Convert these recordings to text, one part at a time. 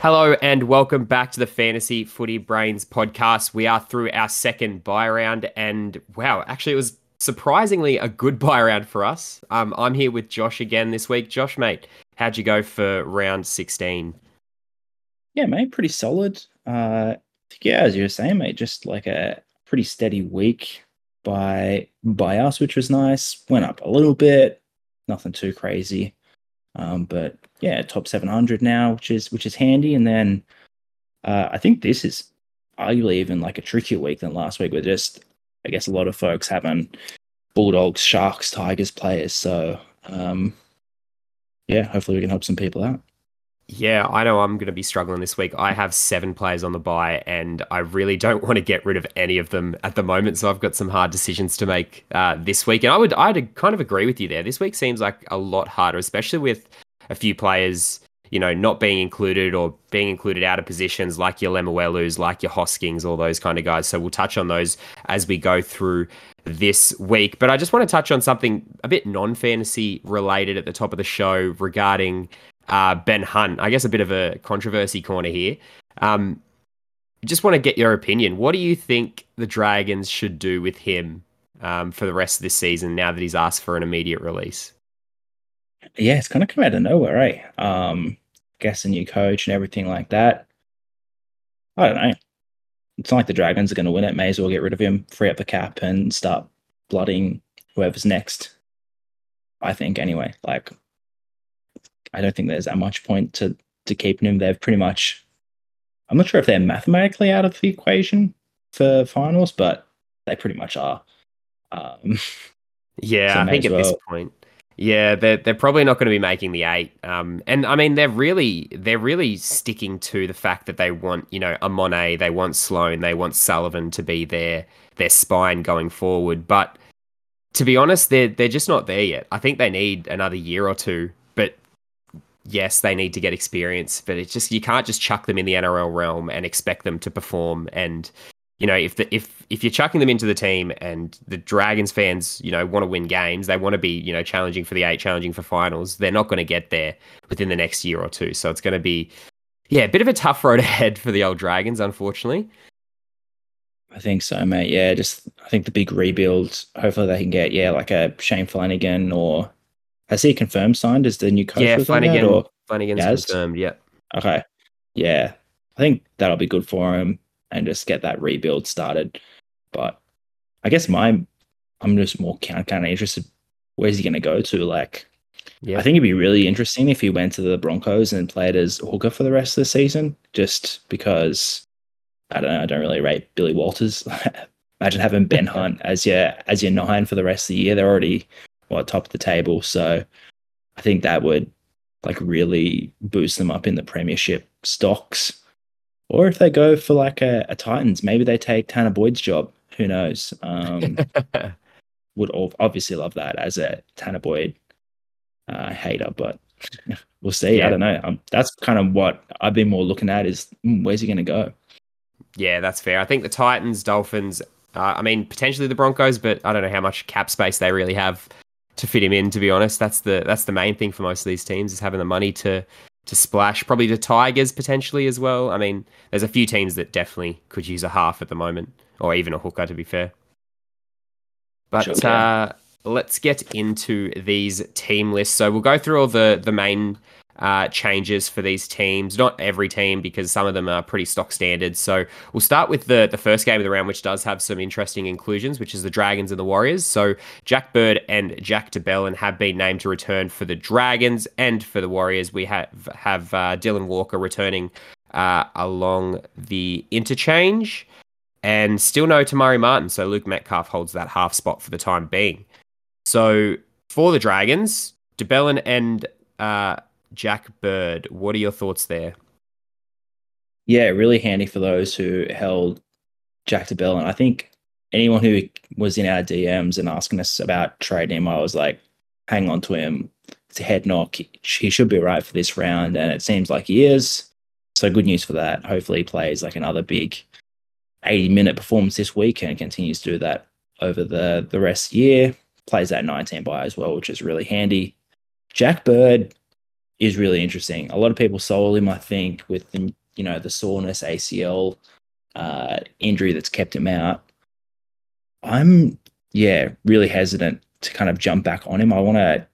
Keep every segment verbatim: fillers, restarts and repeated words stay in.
Hello and welcome back to the Fantasy Footy Brains podcast. We are through our second buy round and wow, actually it was surprisingly a good buy round for us. Um, I'm here with Josh again this week. Josh, mate, how'd you go for round sixteen? Yeah, mate, pretty solid. Uh, yeah, as you were saying, mate, just like a pretty steady week by, by us, which was nice. Went up a little bit, nothing too crazy. Um, but yeah, top seven hundred now, which is, which is handy. And then, uh, I think this is arguably even like a trickier week than last week with just, I guess a lot of folks having Bulldogs, Sharks, Tigers players. So, um, yeah, hopefully we can help some people out. Yeah, I know I'm going to be struggling this week. I have seven players on the bye and I really don't want to get rid of any of them at the moment. So I've got some hard decisions to make uh, this week. And I would, I'd kind of agree with you there. This week seems like a lot harder, especially with a few players, you know, not being included or being included out of positions like your Lemuelus, like your Hoskings, all those kind of guys. So we'll touch on those as we go through this week. But I just want to touch on something a bit non-fantasy related at the top of the show regarding... Uh, Ben Hunt, I guess a bit of a controversy corner here. Um, just want to get your opinion. What do you think the Dragons should do with him um, for the rest of this season now that he's asked for an immediate release? Yeah, it's kind of come out of nowhere, eh? Um, guess a new coach and everything like that. I don't know. It's not like the Dragons are going to win it. May as well get rid of him, free up the cap and start blooding whoever's next. I think anyway, like... I don't think there's that much point to, to keeping him. They've pretty much, I'm not sure if they're mathematically out of the equation for finals, but they pretty much are. Um, yeah, so I think at well. this point, yeah, they're, they're probably not going to be making the eight. Um, and I mean, they're really, they're really sticking to the fact that they want, you know, a Monet, they want Sloan, they want Sullivan to be their, their spine going forward. But to be honest, they're, they're just not there yet. I think they need another year or two. Yes, they need to get experience, but it's just, you can't just chuck them in the N R L realm and expect them to perform. And, you know, if the, if, if you're chucking them into the team and the Dragons fans, you know, want to win games, they want to be, you know, challenging for the eight, challenging for finals, they're not going to get there within the next year or two. So it's going to be, yeah, a bit of a tough road ahead for the old Dragons, unfortunately. I think so, mate. Yeah, just, I think the big rebuild, hopefully they can get, yeah, like a Shane Flanagan or... Has he confirmed signed as the new coach? Yeah, Flanagan. Or Flanagan's Gaz? Confirmed, yeah. Okay. Yeah. I think that'll be good for him and just get that rebuild started. But I guess my, I'm just more kind of interested, where's he going to go to? Like, yeah. I think it'd be really interesting if he went to the Broncos and played as hooker for the rest of the season, just because, I don't know, I don't really rate Billy Walters. Imagine having Ben Hunt as your, as your nine for the rest of the year. They're already... Well, top of the table. So I think that would like really boost them up in the premiership stocks. Or if they go for like a, a Titans, maybe they take Tanner Boyd's job. Who knows? Um, would obviously love that as a Tanner Boyd uh, hater, but we'll see. Yeah. I don't know. Um, that's kind of what I've been more looking at is mm, where's he going to go? Yeah, that's fair. I think the Titans, Dolphins, uh, I mean, potentially the Broncos, but I don't know how much cap space they really have to fit him in, to be honest. That's the that's the main thing for most of these teams is having the money to to splash. Probably the Tigers potentially as well. I mean, there's a few teams that definitely could use a half at the moment, or even a hooker to be fair. But sure, yeah. uh, let's get into these team lists. So we'll go through all the the main uh, changes for these teams. Not every team, because some of them are pretty stock standard. So we'll start with the the first game of the round, which does have some interesting inclusions, which is the Dragons and the Warriors. So Jack Bird and Jack DeBellin have been named to return for the Dragons, and for the Warriors we have have uh, Dylan Walker returning uh, along the interchange, and still no Tamari Martin. So Luke Metcalf holds that half spot for the time being. So for the Dragons, DeBellin and uh, Jack Bird, what are your thoughts there? Yeah, really handy for those who held Jack DeBellin. I think anyone who was in our D Ms and asking us about trading him, I was like, hang on to him. It's a head knock. He should be right for this round, and it seems like he is. So good news for that. Hopefully he plays like another big eighty-minute performance this week and continues to do that over the, the rest of the year. Plays that nineteen by as well, which is really handy. Jack Bird... is really interesting. A lot of people sold him, I think, with the, you know, the soreness, A C L uh, injury that's kept him out. I'm, yeah, really hesitant to kind of jump back on him. I want to,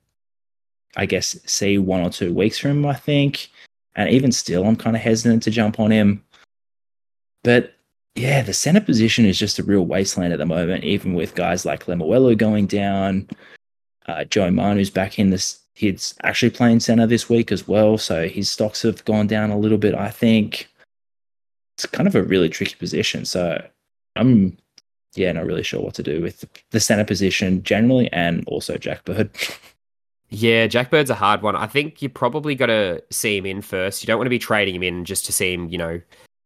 I guess, see one or two weeks from him, I think. And even still, I'm kind of hesitant to jump on him. But, yeah, the centre position is just a real wasteland at the moment, even with guys like Lemuelu going down. Uh, Joe Manu's back in this. He's actually playing centre this week as well, so his stocks have gone down a little bit, I think. It's kind of a really tricky position. So I'm, yeah, not really sure what to do with the centre position generally and also Jack Bird. Yeah, Jack Bird's a hard one. I think you probably got to see him in first. You don't want to be trading him in just to see him, you know,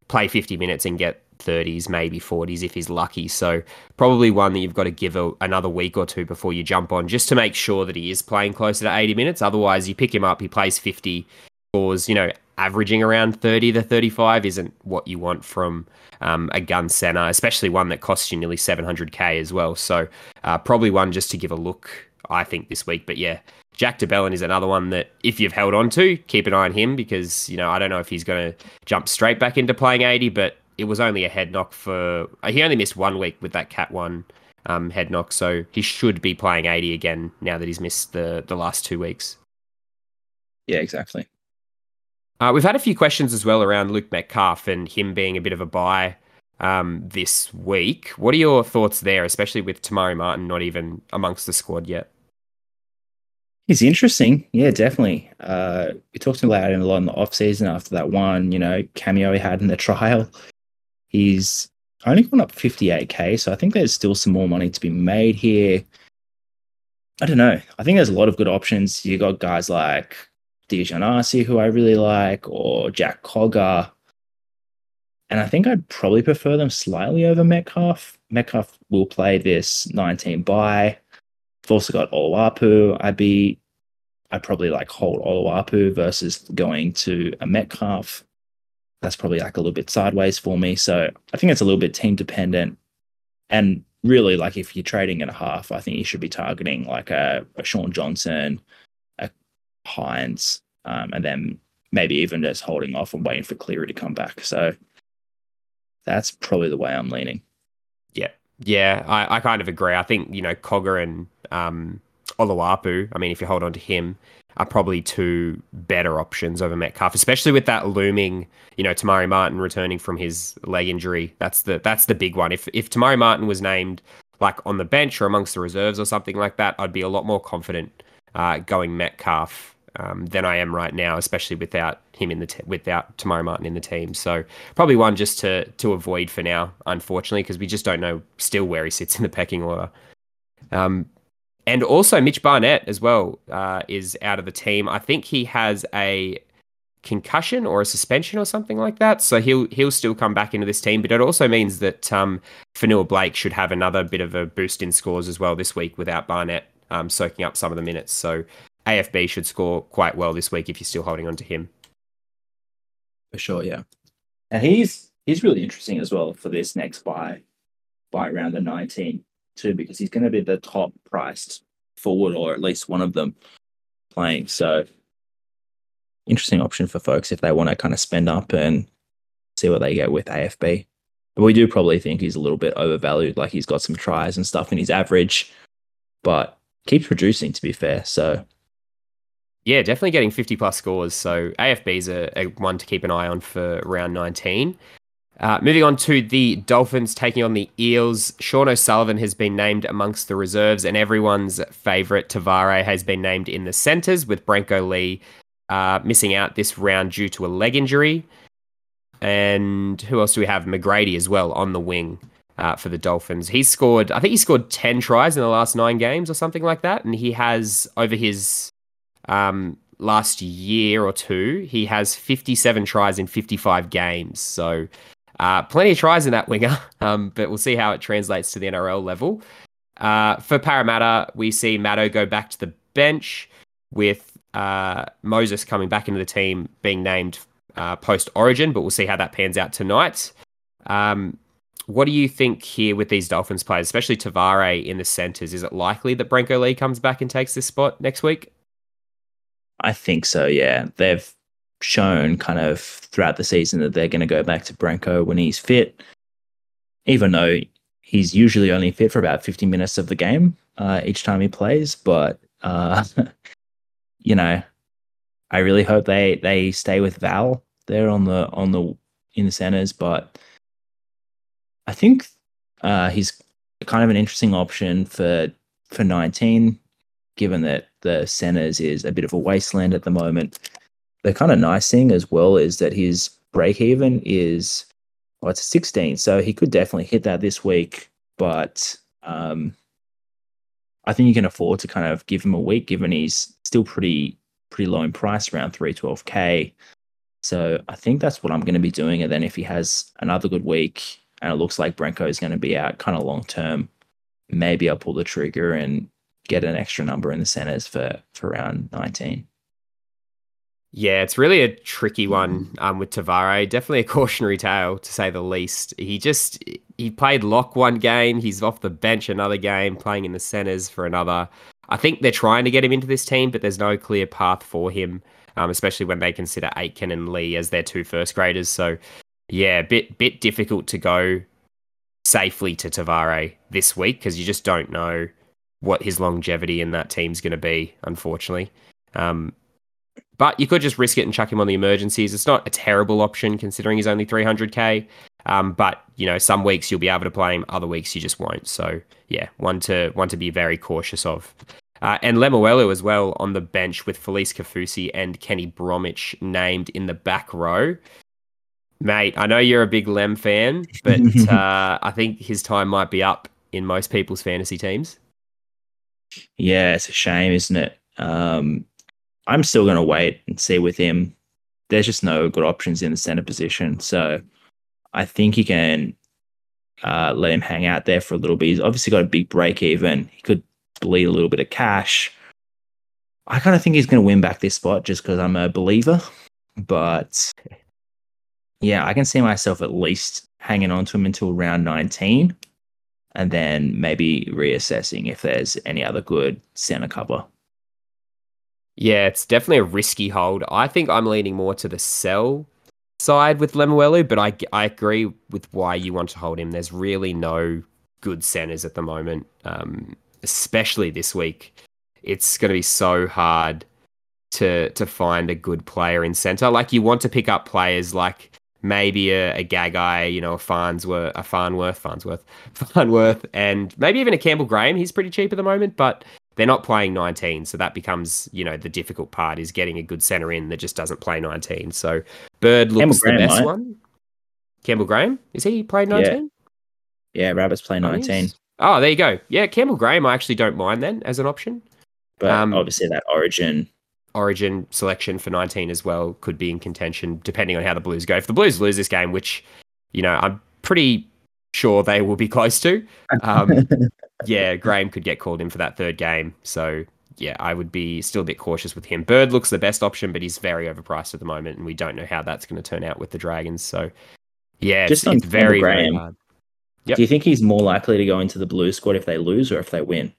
play fifty minutes and get thirties, maybe forties if he's lucky. So probably one that you've got to give a, another week or two before you jump on, just to make sure that he is playing closer to eighty minutes. Otherwise, you pick him up, he plays fifty, scores, you know, averaging around thirty to thirty-five isn't what you want from um, a gun centre, especially one that costs you nearly seven hundred K as well. So uh, probably one just to give a look, I think, this week. But yeah, Jack DeBellin is another one that if you've held on to, keep an eye on him because, you know, I don't know if he's going to jump straight back into playing eighty, but it was only a head knock for... He only missed one week with that Cat one um, head knock, so he should be playing eighty again now that he's missed the, the last two weeks. Yeah, exactly. Uh, we've had a few questions as well around Luke Metcalf and him being a bit of a buy um, this week. What are your thoughts there, especially with Tamari Martin not even amongst the squad yet? It's interesting. Yeah, definitely. Uh, we talked about him a lot in the off-season after that one, you know, cameo he had in the trial. He's only gone up fifty-eight K, so I think there's still some more money to be made here. I don't know. I think there's a lot of good options. You got guys like Dijon Arce, who I really like, or Jack Cogger. And I think I'd probably prefer them slightly over Metcalf. Metcalf will play this nineteen bye. I've also got Oloapu. I'd be, I'd probably like hold Oloapu versus going to a Metcalf. That's probably like a little bit sideways for me. So I think it's a little bit team dependent. And really, like if you're trading at a half, I think you should be targeting like a, a Sean Johnson, a Hines, um, and then maybe even just holding off and waiting for Cleary to come back. So that's probably the way I'm leaning. Yeah. Yeah, I, I kind of agree. I think, you know, Cogger and um, Oloapu, I mean, if you hold on to him, are probably two better options over Metcalf, especially with that looming, you know, Tamari Martin returning from his leg injury. That's the that's the big one. If if Tamari Martin was named like on the bench or amongst the reserves or something like that, I'd be a lot more confident uh, going Metcalf um, than I am right now, especially without him in the te- without Tamari Martin in the team. So probably one just to to avoid for now, unfortunately, because we just don't know still where he sits in the pecking order. Um, and also Mitch Barnett as well uh, is out of the team. I think he has a concussion or a suspension or something like that. So he'll he'll still come back into this team, but it also means that um, Fenua Blake should have another bit of a boost in scores as well this week without Barnett um, soaking up some of the minutes. So A F B should score quite well this week if you're still holding on to him. For sure, yeah. And he's he's really interesting as well for this next buy, buy round of nineteen too, because he's going to be the top priced forward or at least one of them playing. So interesting option for folks if they want to kind of spend up and see what they get with A F B. But we do probably think he's a little bit overvalued. Like he's got some tries and stuff in his average, but keeps producing to be fair. So yeah, definitely getting fifty plus scores. So A F B's a, a one to keep an eye on for round nineteen. Uh, moving on to the Dolphins taking on the Eels. Sean O'Sullivan has been named amongst the reserves and everyone's favourite Tavare has been named in the centres with Brenko Lee uh, missing out this round due to a leg injury. And who else do we have? McGrady as well on the wing uh, for the Dolphins. He's scored, I think he scored ten tries in the last nine games or something like that. And he has over his... Um, last year or two, he has fifty-seven tries in fifty-five games. So uh, plenty of tries in that winger, um, but we'll see how it translates to the N R L level. Uh, for Parramatta, we see Maddo go back to the bench with uh, Moses coming back into the team, being named uh, post-Origin, but we'll see how that pans out tonight. Um, what do you think here with these Dolphins players, especially Tavare in the centres? Is it likely that Brenko Lee comes back and takes this spot next week? I think so, yeah. They've shown kind of throughout the season that they're going to go back to Brenko when he's fit, even though he's usually only fit for about fifty minutes of the game uh, each time he plays. But, uh, you know, I really hope they, they stay with Val there on the, on the, in the centres. But I think uh, he's kind of an interesting option for, for nineteen, given that the centres is a bit of a wasteland at the moment. The kind of nice thing as well is that his break-even is, well, it's sixteen, so he could definitely hit that this week, but um, I think you can afford to kind of give him a week, given he's still pretty pretty low in price, around three twelve K. So I think that's what I'm going to be doing, and then if he has another good week and it looks like Brenko is going to be out kind of long-term, maybe I'll pull the trigger and get an extra number in the centres for, for round nineteen. Yeah, it's really a tricky one um, with Tavare. Definitely a cautionary tale, to say the least. He just, he played lock one game. He's off the bench another game, playing in the centres for another. I think they're trying to get him into this team, but there's no clear path for him, um, especially when they consider Aitken and Lee as their two first graders. So, yeah, bit bit difficult to go safely to Tavare this week because you just don't know what his longevity in that team's going to be, unfortunately. Um But you could just risk it and chuck him on the emergencies. It's not a terrible option considering he's only three hundred K. Um, but, you know, some weeks you'll be able to play him. Other weeks you just won't. So, yeah, one to one to be very cautious of. Uh, and Lemuelu as well on the bench with Felice Kafusi and Kenny Bromwich named in the back row. Mate, I know you're a big Lem fan, but uh, I think his time might be up in most people's fantasy teams. Yeah, it's a shame, isn't it? Um I'm still going to wait and see with him. There's just no good options in the centre position. So I think you can uh, let him hang out there for a little bit. He's obviously got a big break even. He could bleed a little bit of cash. I kind of think he's going to win back this spot just because I'm a believer. But yeah, I can see myself at least hanging on to him until round nineteen and then maybe reassessing if there's any other good centre cover. Yeah, it's definitely a risky hold. I think I'm leaning more to the sell side with Lemuelu, but I, I agree with why you want to hold him. There's really no good centres at the moment, um, especially this week. It's going to be so hard to to find a good player in centre. Like, you want to pick up players like maybe a, a Gagai, you know, a Farnsworth, a Farnworth, Farnsworth, Farnworth, and maybe even a Campbell Graham. He's pretty cheap at the moment, but they're not playing nineteen, so that becomes, you know, the difficult part is getting a good centre in that just doesn't play nineteen. So Bird looks Campbell the Graham, best right? one. Campbell Graham? Is he playing nineteen? Yeah, yeah, Rabbits play nineteen. Nice. Oh, there you go. Yeah, Campbell Graham I actually don't mind then as an option. But um, obviously that origin... Origin selection for nineteen as well could be in contention depending on how the Blues go. If the Blues lose this game, which, you know, I'm pretty sure they will be close to... Um, yeah, Graham could get called in for that third game. So, yeah, I would be still a bit cautious with him. Bird looks the best option, but he's very overpriced at the moment, and we don't know how that's going to turn out with the Dragons. So, yeah, Just it's, it's very, Graham, very hard. Yep. Do you think he's more likely to go into the Blue squad if they lose or if they win?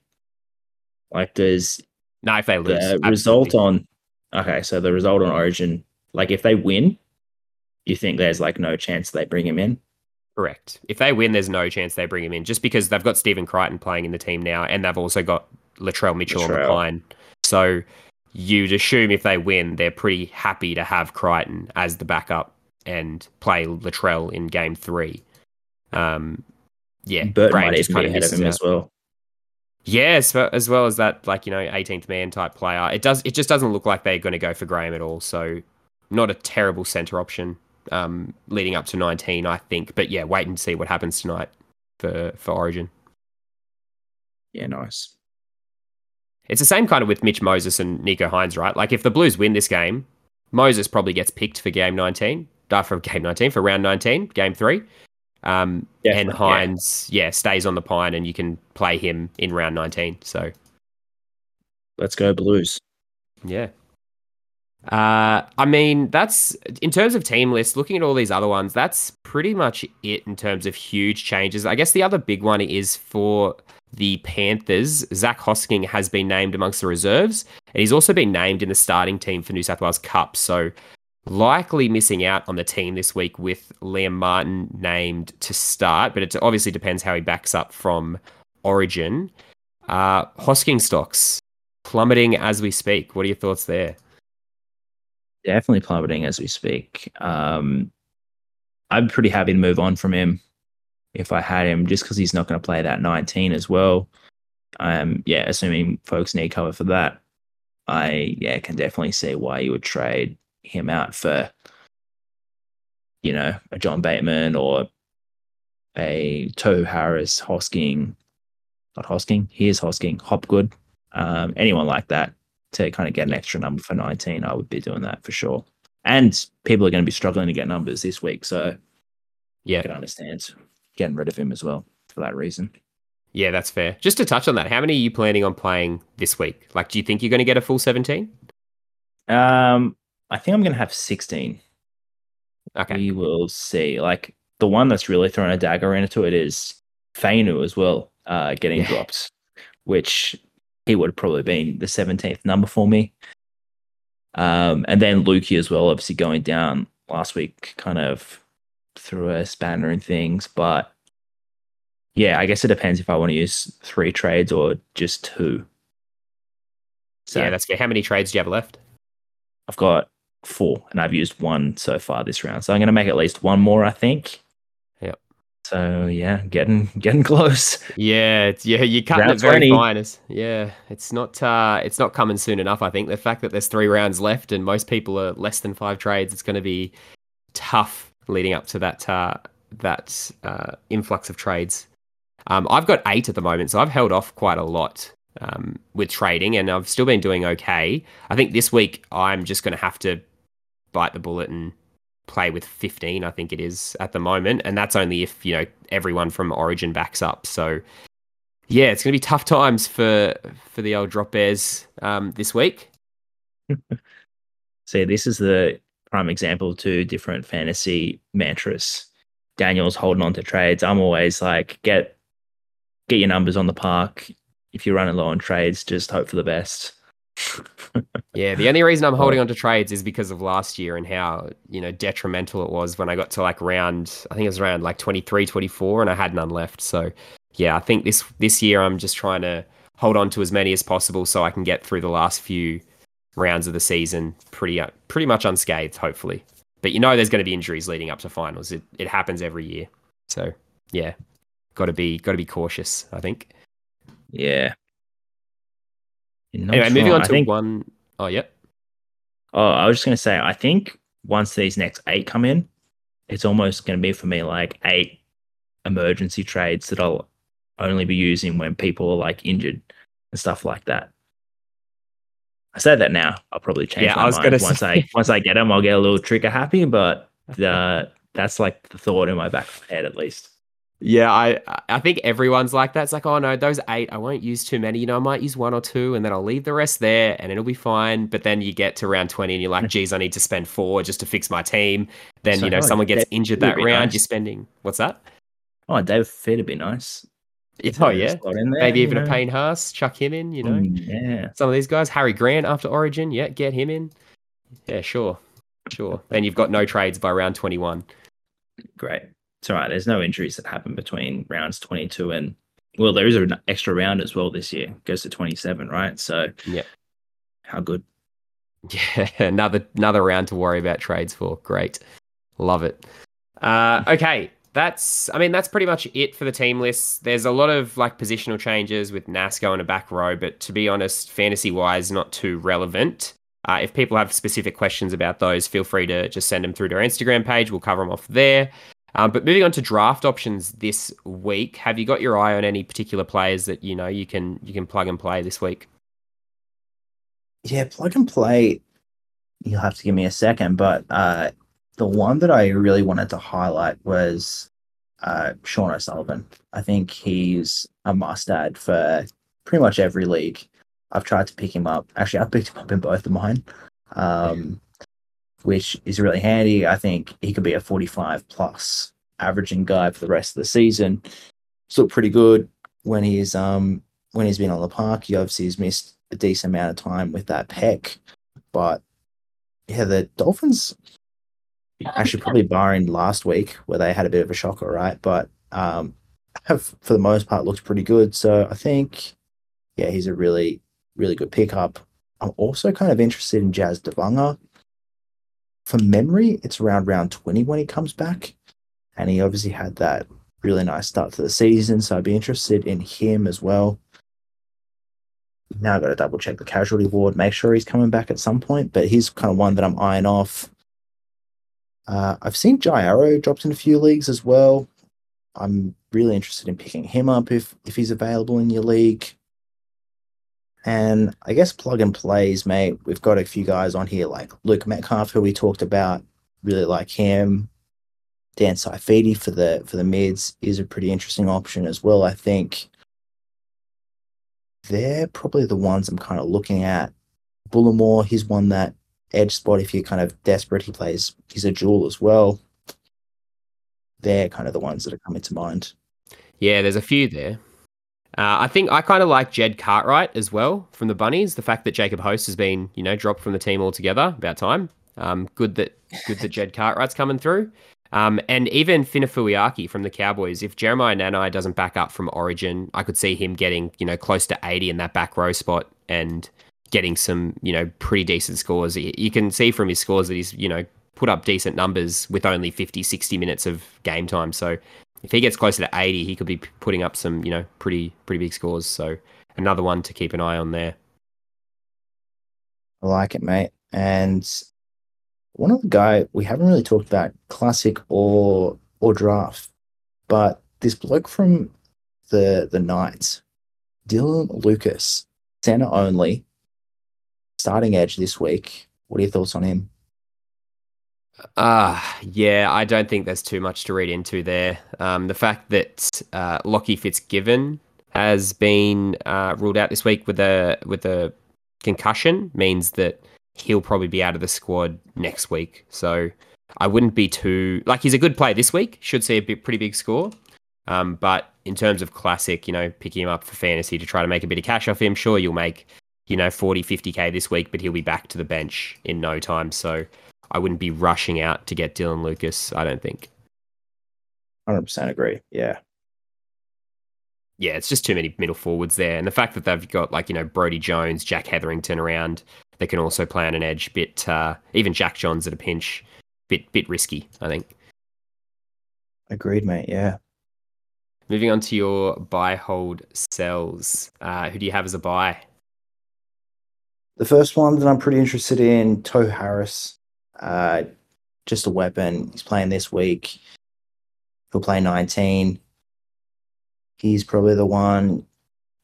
Like, does... No, if they lose. The result on... Okay, so the result on Origin, like, if they win, you think there's, like, no chance they bring him in? Correct. If they win, there's no chance they bring him in, just because they've got Stephen Crichton playing in the team now, and they've also got Latrell Mitchell on the line. So you'd assume if they win, they're pretty happy to have Crichton as the backup and play Latrell in game three. Um, yeah, Bert might even be ahead of him as well. Yeah, so, as well as that, like, you know, eighteenth man type player. It does. It just doesn't look like they're going to go for Graham at all. So not a terrible centre option. Um, leading up to nineteen, I think. But yeah, wait and see what happens tonight for, for Origin. Yeah, nice. It's the same kind of with Mitch Moses and Nicho Hynes, right? Like, if the Blues win this game, Moses probably gets picked for game nineteen, uh, for game nineteen, for round nineteen, game three. Um, and Hines, yeah. yeah, stays on the pine and you can play him in round nineteen. So let's go Blues. Yeah. Uh, I mean, that's in terms of team lists, looking at all these other ones, that's pretty much it in terms of huge changes. I guess the other big one is for the Panthers. Zach Hosking has been named amongst the reserves, and he's also been named in the starting team for New South Wales Cup. So likely missing out on the team this week with Liam Martin named to start, but it obviously depends how he backs up from Origin. Uh, Hosking stocks plummeting as we speak. What are your thoughts there? Definitely plummeting as we speak. Um, I'm pretty happy to move on from him if I had him, just because he's not going to play that nineteen as well. Um, yeah, assuming folks need cover for that, I yeah can definitely see why you would trade him out for, you know, a John Bateman or a Toe Harris, Hosking, not Hosking, he is Hosking, Hopgood, um, anyone like that, to kind of get an extra number for nineteen, I would be doing that for sure. And people are going to be struggling to get numbers this week, so yeah, I can understand getting rid of him as well for that reason. Yeah, that's fair. Just to touch on that, how many are you planning on playing this week? Like, do you think you're going to get a full seventeen? Um, I think I'm going to have sixteen. Okay. We will see. Like, the one that's really thrown a dagger into it is Fainu as well, uh, getting yeah. dropped, which... he would have probably been the seventeenth number for me. Um, and then Lukey as well, obviously going down last week, kind of through a spanner and things. But yeah, I guess it depends if I want to use three trades or just two. So yeah, that's good. How many trades do you have left? I've got four, and I've used one so far this round. So I'm going to make at least one more, I think. Yep. So yeah, getting getting close. Yeah, yeah, you're cutting it very fine. Yeah, it's not uh, it's not coming soon enough. I think the fact that there's three rounds left and most people are less than five trades, it's going to be tough leading up to that uh, that uh, influx of trades. Um, I've got eight at the moment, so I've held off quite a lot um, with trading, and I've still been doing okay. I think this week I'm just going to have to bite the bullet and play with fifteen, I think it is at the moment, and that's only if, you know, everyone from Origin backs up. So yeah, it's gonna be tough times for for the old Drop Bears um this week. So this is the prime example of two different fantasy mantras. Daniel's holding on to trades. I'm always like, get get your numbers on the park. If you're running low on trades, just hope for the best. Yeah, the only reason I'm holding on to trades is because of last year and how, you know, detrimental it was when I got to like round, I think it was around like twenty-three, twenty-four, and I had none left. So yeah, I think this this year I'm just trying to hold on to as many as possible so I can get through the last few rounds of the season pretty uh, pretty much unscathed, hopefully. But you know, there's going to be injuries leading up to finals. It it happens every year. So yeah, got to be got to be cautious, I think. Yeah. Anyway, sure. Moving on to think, one... Oh, yep. Oh, I was just going to say, I think once these next eight come in, it's almost going to be for me like eight emergency trades that I'll only be using when people are like injured and stuff like that. I said that now. I'll probably change yeah, my I was mind. Once, say... I, once I get them, I'll get a little trigger happy, but the, that's like the thought in my back of my head at least. Yeah, I I think everyone's like that. It's like, oh no, those eight, I won't use too many. You know, I might use one or two, and then I'll leave the rest there, and it'll be fine. But then you get to round twenty, and you're like, geez, I need to spend four just to fix my team. Then, so, you know, oh, someone gets David injured that round. Nice. You're spending, what's that? Oh, David Feed would be nice. Yeah, oh, yeah. There, Maybe even know? a Payne Haas, chuck him in, you know. Mm, yeah. Some of these guys, Harry Grant after Origin, yeah, get him in. Yeah, sure, sure. Then you've got no trades by round twenty-one. Great. It's all right. There's no injuries that happen between rounds twenty-two and, well, there is an extra round as well this year. It goes to twenty-seven, right? So, yeah. How good. Yeah, another another round to worry about trades for. Great. Love it. Uh, okay, that's, I mean, that's pretty much it for the team lists. There's a lot of, like, positional changes with Nas going a back row, but to be honest, fantasy-wise, not too relevant. Uh, if people have specific questions about those, feel free to just send them through to our Instagram page. We'll cover them off there. Um, but moving on to draft options this week, have you got your eye on any particular players that, you know, you can you can plug and play this week? Yeah, plug and play, you'll have to give me a second, but uh, the one that I really wanted to highlight was uh, Sean O'Sullivan. I think he's a must-add for pretty much every league. I've tried to pick him up. Actually, I've picked him up in both of mine. um, which is really handy. I think he could be a forty-five plus averaging guy for the rest of the season. He's looked pretty good when he's um when he's been on the park. He obviously has missed a decent amount of time with that pec, but yeah, the Dolphins actually, probably barring last week where they had a bit of a shocker, right? But um, have for the most part looked pretty good. So I think, yeah, he's a really, really good pickup. I'm also kind of interested in Jazz Devanga. From memory, it's around round twenty when he comes back, and he obviously had that really nice start to the season. So I'd be interested in him as well. Now I've got to double check the casualty ward, make sure he's coming back at some point. But he's kind of one that I'm eyeing off. Uh, I've seen Jai Arrow dropped in a few leagues as well. I'm really interested in picking him up if, if he's available in your league. And I guess plug and plays, mate. We've got a few guys on here like Luke Metcalf, who we talked about. Really like him. Dan Saifidi for the for the mids is a pretty interesting option as well, I think. They're probably the ones I'm kind of looking at. Bullimore, he's one that edge spot if you're kind of desperate. He plays, he's a jewel as well. They're kind of the ones that are coming to mind. Yeah, there's a few there. Uh, I think I kind of like Jed Cartwright as well from the Bunnies. The fact that Jacob Host has been, you know, dropped from the team altogether, about time. Um, good that good that Jed Cartwright's coming through. Um, and even Finafuiaki from the Cowboys. If Jeremiah Nanai doesn't back up from Origin, I could see him getting, you know, close to eighty in that back row spot and getting some, you know, pretty decent scores. You can see from his scores that he's, you know, put up decent numbers with only fifty, sixty minutes of game time. So if he gets closer to eighty, he could be putting up some, you know, pretty, pretty big scores. So another one to keep an eye on there. I like it, mate. And one other guy we haven't really talked about, classic or or draft, but this bloke from the the Knights, Dylan Lucas, center only, starting edge this week. What are your thoughts on him? Ah, uh, yeah, I don't think there's too much to read into there. Um, the fact that uh, Lockie Fitzgibbon has been uh, ruled out this week with a with a concussion means that he'll probably be out of the squad next week. So I wouldn't be too... Like, he's a good player this week. Should see a bit, pretty big score. Um, but in terms of classic, you know, picking him up for fantasy to try to make a bit of cash off him, sure, you'll make, you know, forty, fifty K this week, but he'll be back to the bench in no time. So I wouldn't be rushing out to get Dylan Lucas, I don't think. one hundred percent agree, yeah. Yeah, it's just too many middle forwards there. And the fact that they've got, like, you know, Brodie Jones, Jack Hetherington around... They can also play on an edge, bit uh, even Jack Johns at a pinch, bit bit risky, I think. Agreed, mate. Yeah. Moving on to your buy, hold, sells. Uh, who do you have as a buy? The first one that I'm pretty interested in, Toe Harris. Uh, just a weapon. He's playing this week. He'll play nineteen. He's probably the one.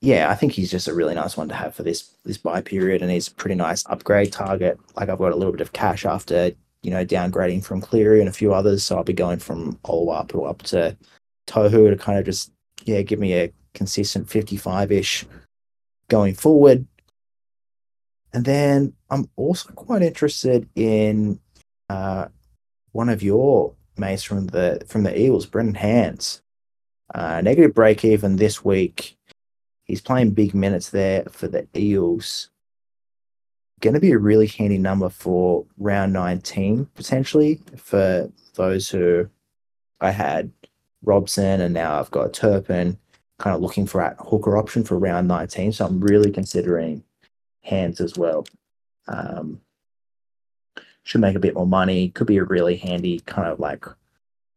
Yeah, I think he's just a really nice one to have for this this buy period, and he's a pretty nice upgrade target. Like, I've got a little bit of cash after, you know, downgrading from Cleary and a few others, so I'll be going from Oloapu up to Tohu to kind of just, yeah, give me a consistent fifty-five-ish going forward. And then I'm also quite interested in uh, one of your mates from the from the Eagles, Brendan Hands. Uh, negative break-even this week. He's playing big minutes there for the Eels. Going to be a really handy number for round nineteen, potentially, for those who I had Robson and now I've got Turpin, kind of looking for a hooker option for round nineteen. So I'm really considering Hands as well. Um, should make a bit more money. Could be a really handy kind of like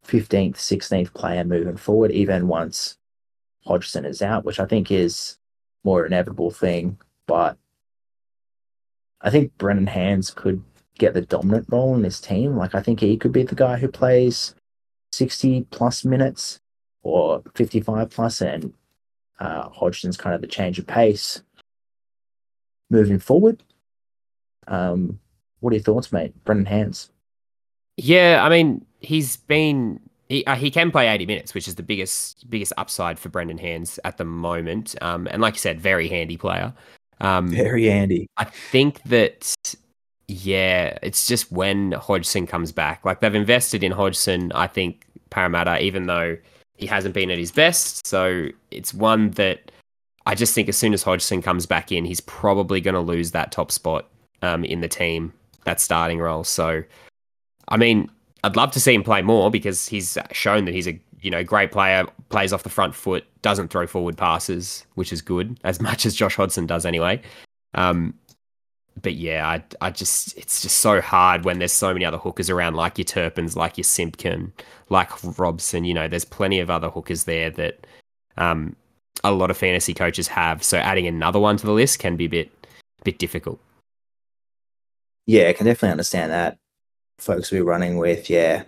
fifteenth, sixteenth player moving forward, even once Hodgson is out, which I think is more inevitable thing, but I think Brendan Hands could get the dominant role in this team. Like, I think he could be the guy who plays sixty plus minutes or fifty-five plus, and uh, Hodgson's kind of the change of pace moving forward. Um, what are your thoughts, mate? Brendan Hands. Yeah, I mean, he's been... He, uh, he can play eighty minutes, which is the biggest biggest upside for Brendan Hands at the moment. Um, and like you said, very handy player. Um, very handy. I think that, Yeah, it's just when Hodgson comes back. Like, they've invested in Hodgson, I think, Parramatta, even though he hasn't been at his best. So it's one that I just think as soon as Hodgson comes back in, he's probably going to lose that top spot um, in the team, that starting role. So, I mean, I'd love to see him play more because he's shown that he's a you know great player, plays off the front foot, doesn't throw forward passes, which is good, as much as Josh Hodgson does anyway. Um But yeah, I I just it's just so hard when there's so many other hookers around, like your Turpins, like your Simpkin, like Robson. You know, there's plenty of other hookers there that um, a lot of fantasy coaches have. So adding another one to the list can be a bit bit difficult. Yeah, I can definitely understand that. Folks will be running with yeah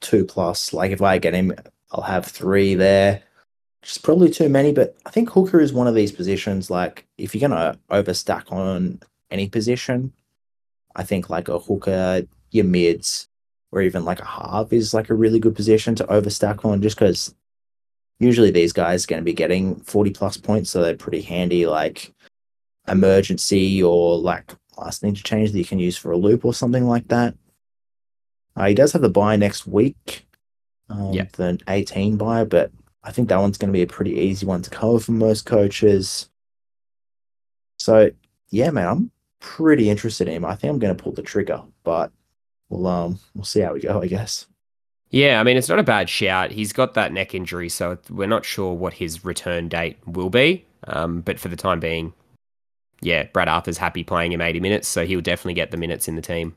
two plus. Like if I get him, I'll have three there. It's probably too many, but I think hooker is one of these positions. Like if you're gonna overstack on any position, I think like a hooker, your mids, or even like a half is like a really good position to overstack on, just because usually these guys are going to be getting forty plus points, so they're pretty handy like emergency or like last interchange that you can use for a loop or something like that. Uh, he does have the bye next week, um, yeah. the eighteen bye, but I think that one's going to be a pretty easy one to cover for most coaches. So yeah, man, I'm pretty interested in him. I think I'm going to pull the trigger, but we'll um we'll see how we go, I guess. Yeah, I mean, it's not a bad shout. He's got that neck injury, so we're not sure what his return date will be. Um, but for the time being, yeah, Brad Arthur's happy playing him eighty minutes, so he'll definitely get the minutes in the team.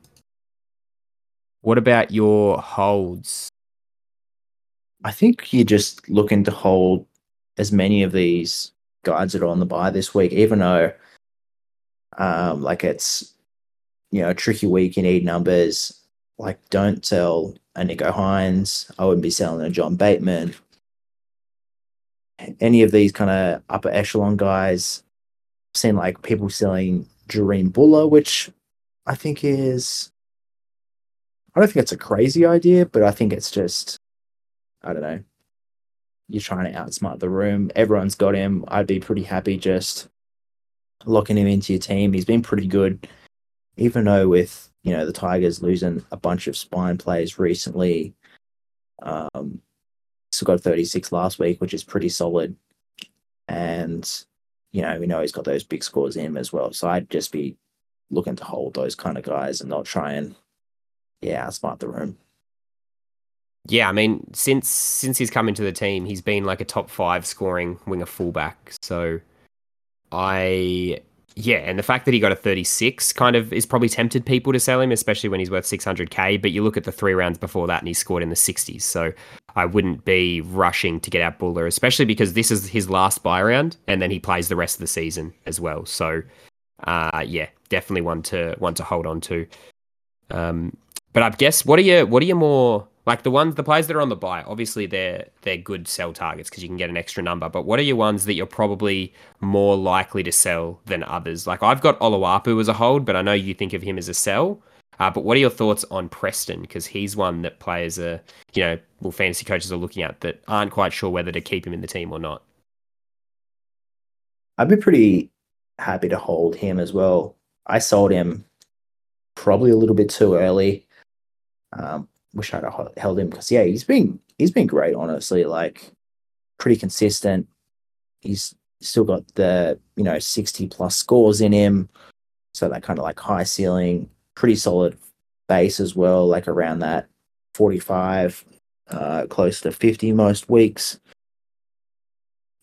What about your holds? I think you're just looking to hold as many of these guys that are on the bye this week, even though Um, like it's, you know, a tricky week. You need numbers. Like, don't sell a Nicho Hynes. I wouldn't be selling a John Bateman. Any of these kind of upper echelon guys. I've seen like people selling Jureen Buller, which I think is, I don't think it's a crazy idea, but I think it's just, I don't know. You're trying to outsmart the room. Everyone's got him. I'd be pretty happy just locking him into your team. He's been pretty good, even though with, you know, the Tigers losing a bunch of spine players recently. Um, still got thirty-six last week, which is pretty solid. And, you know, we know he's got those big scores in him as well. So I'd just be looking to hold those kind of guys and not try and, yeah, outsmart the room. Yeah, I mean, since since he's come into the team, he's been like a top five scoring winger fullback. So I, yeah, and the fact that he got a thirty-six kind of is probably tempted people to sell him, especially when he's worth six hundred K, but you look at the three rounds before that and he scored in the sixties, so I wouldn't be rushing to get out Buller, especially because this is his last buy round, and then he plays the rest of the season as well, so uh, yeah, definitely one to one to hold on to. Um, but I guess, what are your, what are your more, like the ones, the players that are on the buy, obviously they're they're good sell targets because you can get an extra number. But what are your ones that you're probably more likely to sell than others? Like I've got Oloapu as a hold, but I know you think of him as a sell. Uh, but what are your thoughts on Preston? Because he's one that players are, you know, well, fantasy coaches are looking at that aren't quite sure whether to keep him in the team or not. I'd be pretty happy to hold him as well. I sold him probably a little bit too early. Um, Wish I'd have held him because yeah, he's been he's been great, honestly. Like pretty consistent. He's still got the you know sixty plus scores in him, so that kind of like high ceiling, pretty solid base as well. Like around that forty five, uh, close to fifty most weeks.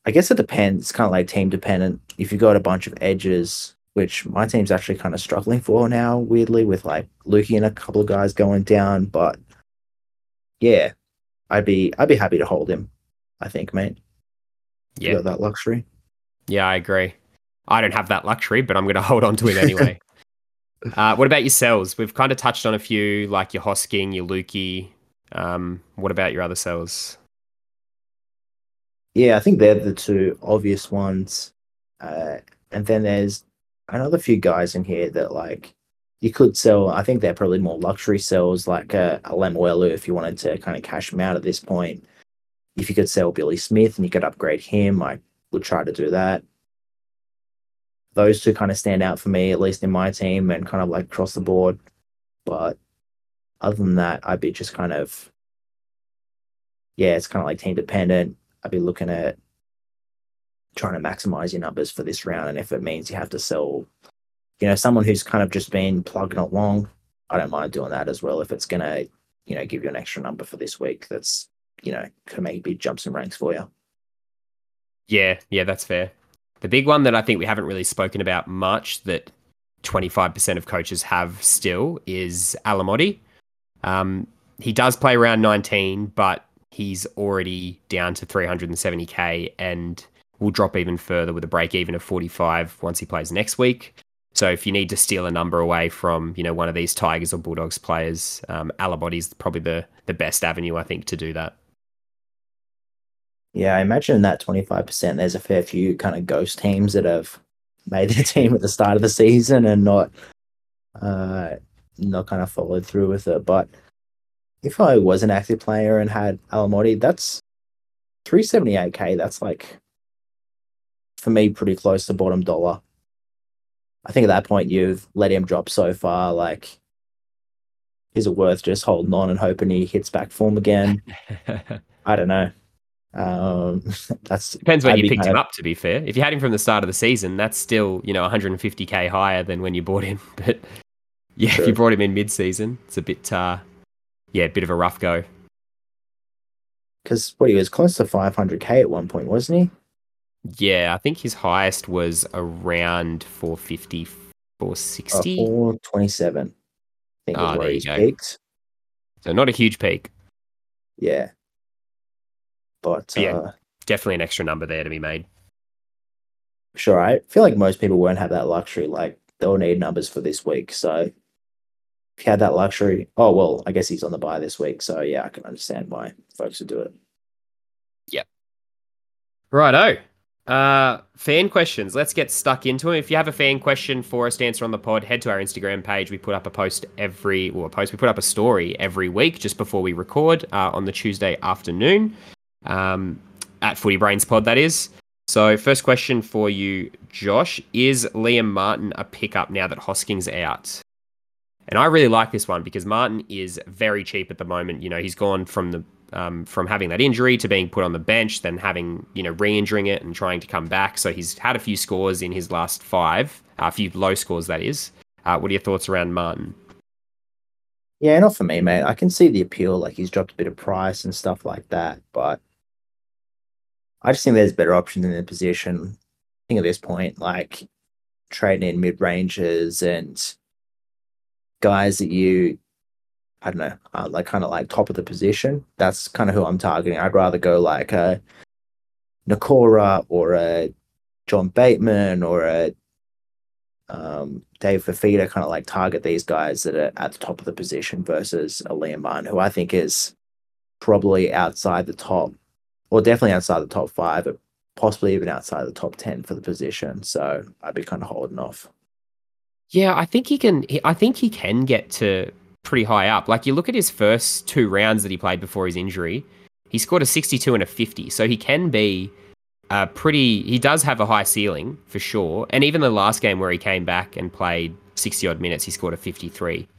I guess it depends. It's kind of like team dependent. If you've got a bunch of edges, which my team's actually kind of struggling for now, weirdly, with like Lukey and a couple of guys going down, but yeah, I'd be I'd be happy to hold him, I think, mate. Yeah. You got that luxury? Yeah, I agree. I don't have that luxury, but I'm going to hold on to it anyway. uh, what about your sells? We've kind of touched on a few, like your Hosking, your Lukey. Um, what about your other sells? Yeah, I think they're the two obvious ones. Uh, and then there's another few guys in here that, like, you could sell. I think they're probably more luxury sells, like a, a Lemuelu, if you wanted to kind of cash him out at this point. If you could sell Billy Smith and you could upgrade him, I would try to do that. those two kind of stand out for me, at least in my team, and kind of like across the board. But other than that, I'd be just kind of, yeah, it's kind of like team dependent. I'd be looking at trying to maximize your numbers for this round. And if it means you have to sell, you know, someone who's kind of just been plugging along, I don't mind doing that as well. If it's going to, you know, give you an extra number for this week, that's, you know, could make big jumps in ranks for you. Yeah, yeah, that's fair. The big one that I think we haven't really spoken about much that twenty-five percent of coaches have still is Alamodi. Um, he does play round nineteen, but he's already down to three hundred seventy K and will drop even further with a break even of forty-five once he plays next week. So if you need to steal a number away from, you know, one of these Tigers or Bulldogs players, um, Alabodi's probably the, the best avenue, I think, to do that. Yeah, I imagine that twenty-five percent, there's a fair few kind of ghost teams that have made their team at the start of the season and not uh, not kind of followed through with it. But if I was an active player and had Alamodi, that's three seventy-eight K. That's like, for me, pretty close to bottom dollar. I think at that point you've let him drop so far, like, is it worth just holding on and hoping he hits back form again? I don't know. Um, that's depends when you picked him up, to be fair. If you had him from the start of the season, that's still, you know, one hundred fifty K higher than when you bought him. But yeah, true. If you brought him in mid-season, it's a bit, uh, yeah, a bit of a rough go. Because, what, he was close to five hundred K at one point, wasn't he? Yeah, I think his highest was around four fifty, four sixty. Uh, four twenty-seven, I think, oh, where he peaked. So not a huge peak. Yeah. But, but yeah, uh, definitely an extra number there to be made. Sure, I feel like most people won't have that luxury. Like, they'll need numbers for this week. So if you had that luxury, oh, well, I guess he's on the bye this week. So, yeah, I can understand why folks would do it. Yep. Righto. Uh, fan questions. Let's get stuck into them. If you have a fan question for us to answer on the pod, head to our Instagram page. We put up a post every, well, a post, we put up a story every week just before we record uh, on the Tuesday afternoon um, at Footy Brains Pod, that is. So first question for you, Josh, is Liam Martin a pickup now that Hosking's out? And I really like this one because Martin is very cheap at the moment. You know, he's gone from the Um, from having that injury to being put on the bench, then having, you know, re-injuring it and trying to come back. So he's had a few scores in his last five, uh, a few low scores, that is. Uh, what are your thoughts around Martin? Yeah, not for me, mate. I can see the appeal. Like, he's dropped a bit of price and stuff like that, but I just think there's better options in the position. I think at this point, like, trading in mid-rangers and guys that you, I don't know, uh, like kind of like top of the position. That's kind of who I'm targeting. I'd rather go like a Nakora or a John Bateman or a um, Dave Fafita, kind of like target these guys that are at the top of the position versus a Liam Martin, who I think is probably outside the top, or definitely outside the top five, but possibly even outside the top ten for the position. So I'd be kind of holding off. Yeah, I think he can. I think he can get to pretty high up. Like, you look at his first two rounds that he played before his injury, he scored a sixty-two and a fifty. So he can be a pretty, he does have a high ceiling for sure. And even the last game where he came back and played sixty odd minutes, he scored a fifty-three.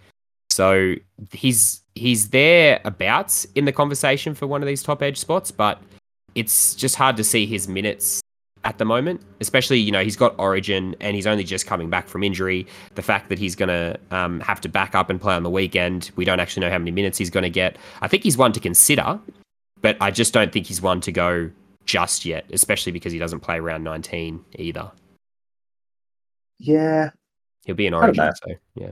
So he's, he's thereabouts in the conversation for one of these top edge spots, but it's just hard to see his minutes at the moment, especially, you know, he's got Origin and he's only just coming back from injury. The fact that he's going to um, have to back up and play on the weekend, we don't actually know how many minutes he's going to get. I think he's one to consider, but I just don't think he's one to go just yet, especially because he doesn't play round nineteen either. Yeah. He'll be in Origin, so, yeah.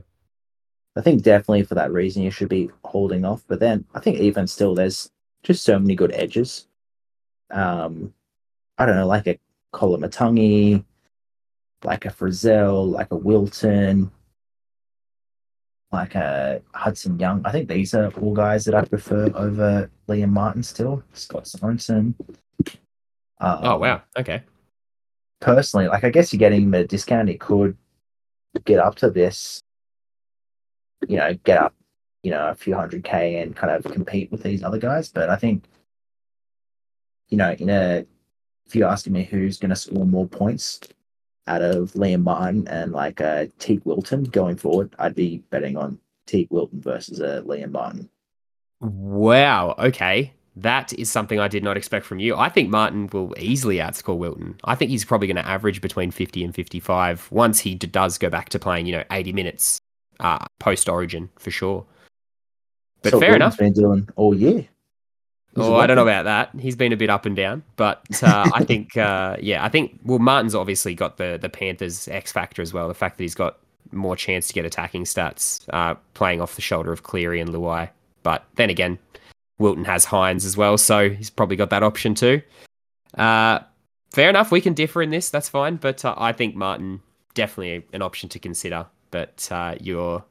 I think definitely for that reason you should be holding off, but then I think even still there's just so many good edges. Um, I don't know, like a Colin Matangi, like a Frizzell, like a Wilton, like a Hudson Young. I think these are all guys that I prefer over Liam Martin still. Scott Sorensen. Um, oh, wow. Okay. Personally, like, I guess you're getting the discount. It could get up to this, you know, get up, you know, a few hundred K and kind of compete with these other guys. But I think, you know, in a, if you're asking me who's going to score more points, out of Liam Martin and like a Teague Wilton going forward. I'd be betting on Teague Wilton versus a Liam Martin. Wow. Okay. That is something I did not expect from you. I think Martin will easily outscore Wilton. I think he's probably going to average between fifty and fifty-five once he d- does go back to playing, you know, eighty minutes uh, post-Origin for sure. But so fair Wilton's enough. Been doing all year. Oh, I don't know about that. He's been a bit up and down, but uh, I think, uh, yeah, I think, well, Martin's obviously got the, the Panthers X factor as well. The fact that he's got more chance to get attacking stats uh, playing off the shoulder of Cleary and Luai. But then again, Wilton has Hynes as well, so he's probably got that option too. Uh, fair enough. We can differ in this. That's fine. But uh, I think Martin, definitely an option to consider, but uh, you're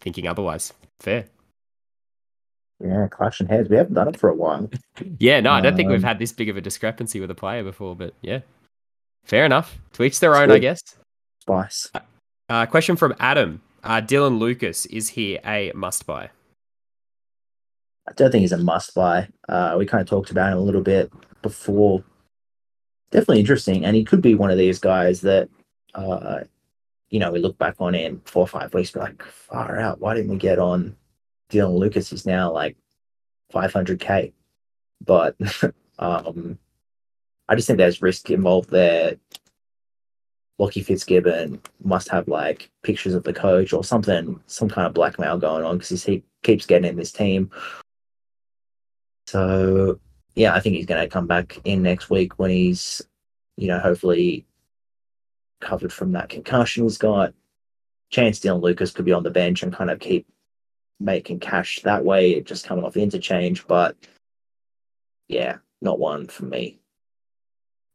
thinking otherwise. Fair. Yeah, clashing heads. We haven't done it for a while. Yeah, no, I don't um, think we've had this big of a discrepancy with a player before, but yeah. Fair enough. To each their own, good. I guess. Spice. Uh, question from Adam. Uh, Dylan Lucas, is he a must-buy? I don't think he's a must-buy. Uh, we kind of talked about him a little bit before. Definitely interesting, and he could be one of these guys that, uh, you know, we look back on in four or five weeks, be like, far out, why didn't we get on Dylan Lucas? Is now like five hundred K, but um, I just think there's risk involved there. Lockie Fitzgibbon must have like pictures of the coach or something, some kind of blackmail going on because he keeps getting in this team. So yeah, I think he's going to come back in next week when he's, you know, hopefully covered from that concussion he's got. Chance Dylan Lucas could be on the bench and kind of keep making cash that way, just coming off the interchange. But yeah, not one for me.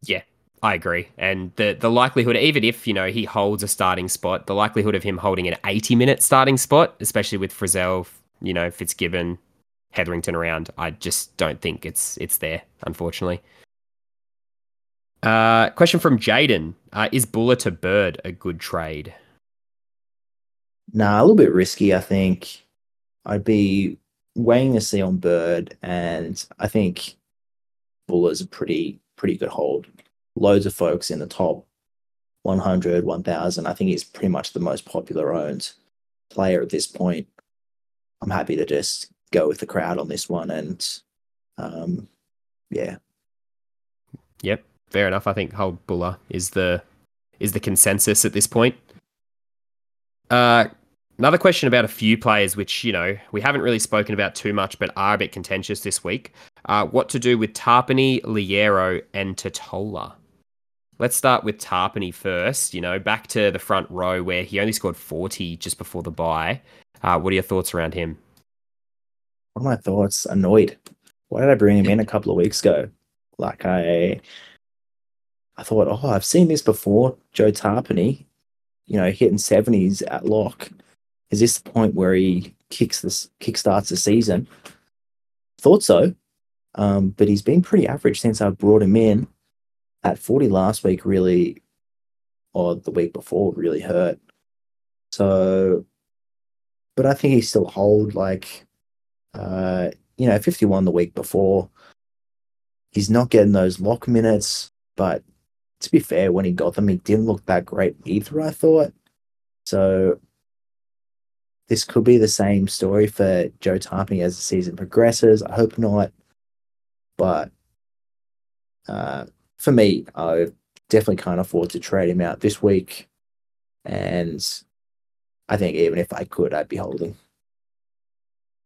Yeah, I agree. And the the likelihood, even if, you know, he holds a starting spot, the likelihood of him holding an eighty minute starting spot, especially with Frizzell, you know, Fitzgibbon, Hetherington around, I just don't think it's it's there, unfortunately. Uh, question from Jaden: uh, is Buller to Bird a good trade? Nah, a little bit risky, I think. I'd be weighing the C on Bird, and I think Buller's a pretty pretty good hold. Loads of folks in the top one hundred, one thousand. I think he's pretty much the most popular owned player at this point. I'm happy to just go with the crowd on this one, and um, yeah. Yep, fair enough. I think hold Buller is the is the consensus at this point. Uh. Another question about a few players, which, you know, we haven't really spoken about too much, but are a bit contentious this week. Uh, what to do with Tarpany, Liero, and Totola? Let's start with Tarpany first, you know, back to the front row where he only scored forty just before the bye. Uh, what are your thoughts around him? What are my thoughts? Annoyed. Why did I bring him in a couple of weeks ago? Like, I, I thought, oh, I've seen this before. Joe Tarpany, you know, hitting seventies at lock. Is this the point where he kicks this kickstarts the season? Thought so, um, but he's been pretty average since I brought him in. At forty last week, really, or the week before, really hurt. So, but I think he's still hold. Like, uh, you know, fifty-one the week before. He's not getting those lock minutes, but to be fair, when he got them, he didn't look that great either, I thought. So. This could be the same story for Joe Tarpany as the season progresses. I hope not. But uh, for me, I definitely can't afford to trade him out this week. And I think even if I could, I'd be holding.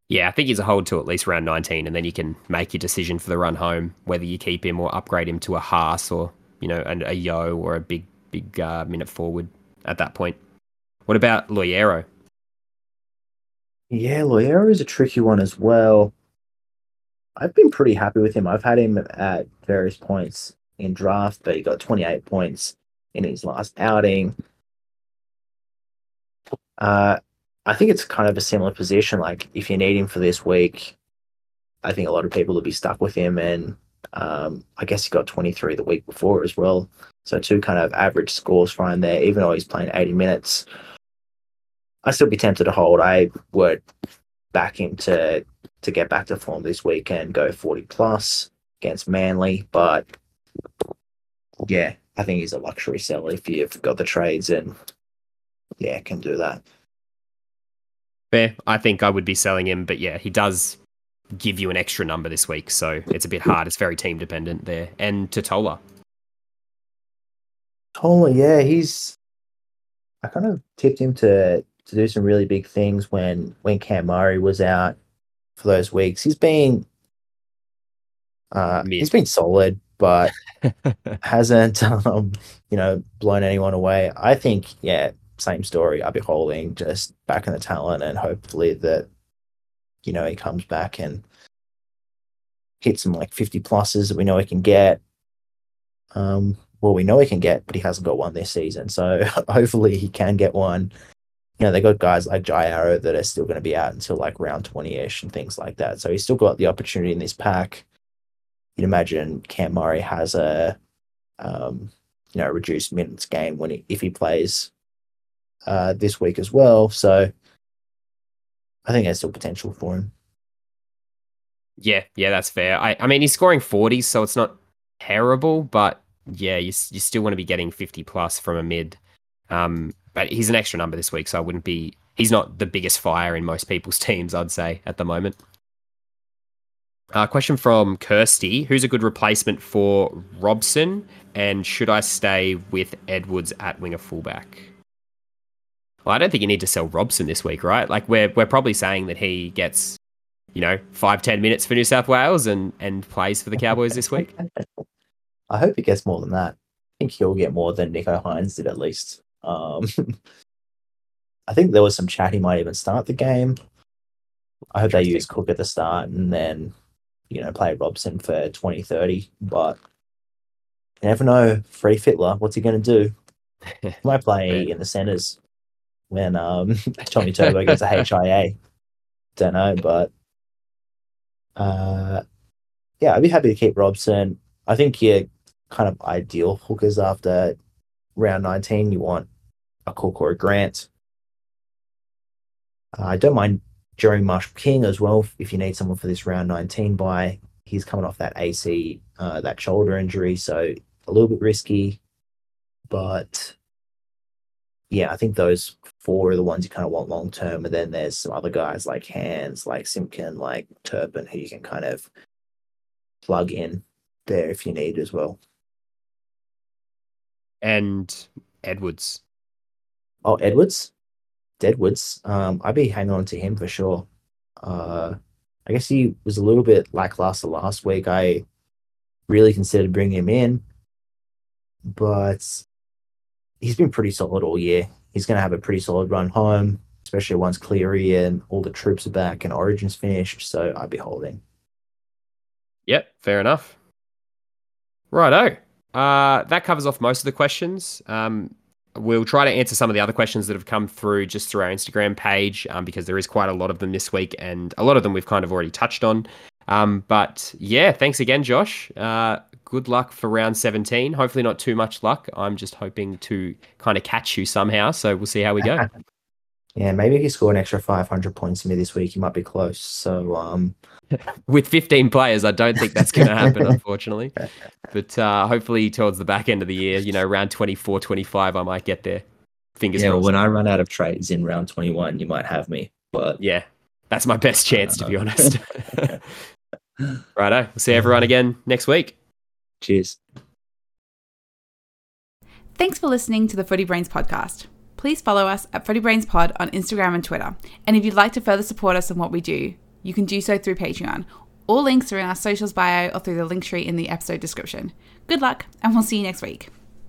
Yeah, I think he's a hold to at least round nineteen, and then you can make your decision for the run home, whether you keep him or upgrade him to a Haas or, you know, an, a Yo or a big, big uh, minute forward at that point. What about Loyero? Yeah, Loyero is a tricky one as well. I've been pretty happy with him. I've had him at various points in draft, but he got twenty-eight points in his last outing. Uh, I think it's kind of a similar position. Like, if you need him for this week, I think a lot of people will be stuck with him. And um, I guess he got twenty-three the week before as well. So two kind of average scores for him there, even though he's playing eighty minutes. I'd still be tempted to hold. I would back him to to get back to form this weekend, go forty plus against Manly. But yeah, I think he's a luxury sell if you've got the trades and, yeah, can do that. Fair. I think I would be selling him, but yeah, he does give you an extra number this week, so it's a bit hard. It's very team dependent there. And Totola. Totola, yeah, he's... I kind of tipped him to, to do some really big things when, when Cam Murray was out for those weeks. He's been... Uh, he's been solid, but hasn't, um, you know, blown anyone away. I think, yeah, same story. I'll be holding, just backing the talent, and hopefully that, you know, he comes back and hits some like fifty pluses that we know he can get. Um, well, we know he can get, but he hasn't got one this season. So hopefully he can get one. You know, they got guys like Jai Arrow that are still going to be out until like round twenty-ish and things like that. So he's still got the opportunity in this pack. You'd imagine Cam Murray has a, um, you know, reduced minutes game when he, if he plays uh, this week as well. So I think there's still potential for him. Yeah, yeah, that's fair. I, I mean, he's scoring forty, so it's not terrible, but yeah, you, you still want to be getting fifty plus from a mid. Um, but he's an extra number this week, so I wouldn't be. He's not the biggest fire in most people's teams, I'd say, at the moment. Uh, question from Kirsty. Who's a good replacement for Robson? And should I stay with Edwards at winger fullback? Well, I don't think you need to sell Robson this week, right? Like, we're we're probably saying that he gets, you know, five, ten minutes for New South Wales and, and plays for the Cowboys this week. I hope he gets more than that. I think he'll get more than Nicho Hynes did, at least. Um, I think there was some chat he might even start the game. I hope they use Cook at the start and then, you know, play Robson for twenty, thirty, but you never know. Free Fittler, what's he going to do? Might play in the centres when um, Tommy Turbo gets a H I A. Don't know, but uh, yeah, I'd be happy to keep Robson. I think your kind of ideal hookers after round nineteen, you want a Cook or a Grant. Uh, I don't mind Jerry Marshall King as well, if you need someone for this round nineteen bye. He's coming off that A C, uh, that shoulder injury, so a little bit risky. But yeah, I think those four are the ones you kind of want long term. And then there's some other guys like Hands, like Simkin, like Turpin, who you can kind of plug in there if you need as well. And Edwards. Oh, Edwards? Deadwoods, um, I'd be hanging on to him for sure. Uh, I guess he was a little bit lackluster last week. I really considered bringing him in, but he's been pretty solid all year. He's going to have a pretty solid run home, especially once Cleary and all the troops are back and Origin's finished, so I'd be holding. Yep, fair enough. Righto. Uh, that covers off most of the questions. Um, We'll try to answer some of the other questions that have come through just through our Instagram page, um, because there is quite a lot of them this week, and a lot of them we've kind of already touched on. Um, but yeah, thanks again, Josh. Uh, good luck for round seventeen. Hopefully not too much luck. I'm just hoping to kind of catch you somehow. So we'll see how we go. Yeah, maybe if you score an extra five hundred points to me this week, you might be close. So um... with fifteen players, I don't think that's going to happen, unfortunately. But uh, hopefully towards the back end of the year, you know, round twenty-four, twenty-five, I might get there. Fingers yeah, crossed. Well, when I run out of trades in round twenty-one, you might have me. But yeah, that's my best chance, to be honest. Righto, we'll see everyone again next week. Cheers. Thanks for listening to the Footy Brains podcast. Please follow us at Footy Brains Pod on Instagram and Twitter. And if you'd like to further support us in what we do, you can do so through Patreon. All links are in our socials bio or through the link tree in the episode description. Good luck, and we'll see you next week.